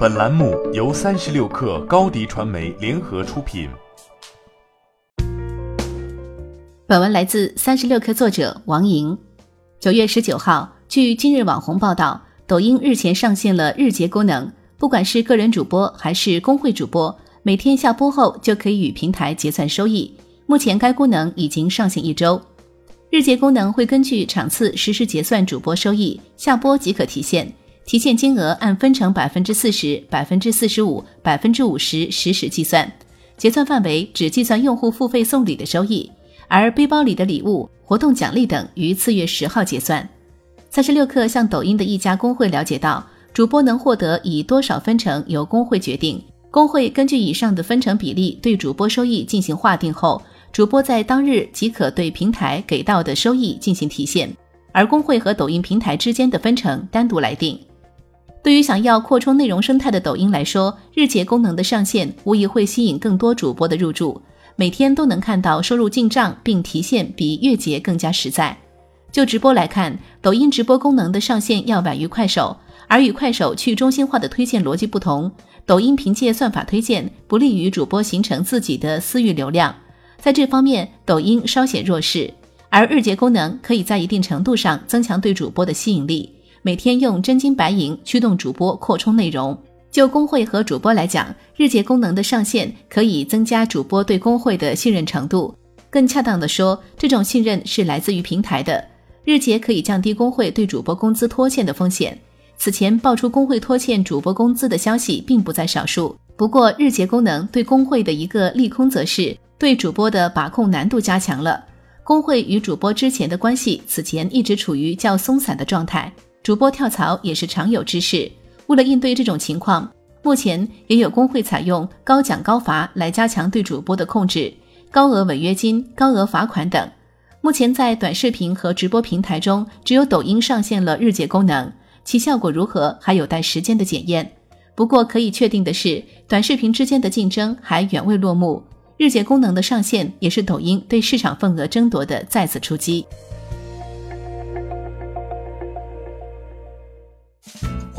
本栏目由36氪高迪传媒联合出品。本文来自36氪作者王莹。9月19号，据今日网红报道，抖音日前上线了日结功能，不管是个人主播还是工会主播，每天下播后就可以与平台结算收益。目前该功能已经上线1周。日结功能会根据场次实时结算主播收益，下播即可提现。提现金额按分成 40%、45%、50% 实时计算，结算范围只计算用户付费送礼的收益，而背包里的礼物、活动奖励等于4月10号结算。36氪向抖音的一家工会了解到，主播能获得以多少分成由工会决定，工会根据以上的分成比例对主播收益进行划定后，主播在当日即可对平台给到的收益进行提现，而工会和抖音平台之间的分成单独来定。对于想要扩充内容生态的抖音来说，日结功能的上线无疑会吸引更多主播的入驻，每天都能看到收入进账并提现比月结更加实在。就直播来看，抖音直播功能的上线要晚于快手，而与快手去中心化的推荐逻辑不同，抖音凭借算法推荐不利于主播形成自己的私域流量，在这方面抖音稍显弱势，而日结功能可以在一定程度上增强对主播的吸引力，每天用真金白银驱动主播扩充内容。就工会和主播来讲，日结功能的上线可以增加主播对工会的信任程度，更恰当的说，这种信任是来自于平台的。日结可以降低工会对主播工资拖欠的风险，此前爆出工会拖欠主播工资的消息并不在少数，不过日结功能对工会的一个利空则是对主播的把控难度加强了。工会与主播之前的关系此前一直处于较松散的状态，主播跳槽也是常有之事，为了应对这种情况，目前也有工会采用高奖高罚来加强对主播的控制，高额违约金、高额罚款等。目前在短视频和直播平台中，只有抖音上线了日结功能，其效果如何还有待时间的检验。不过可以确定的是，短视频之间的竞争还远未落幕，日结功能的上线也是抖音对市场份额争夺的再次出击。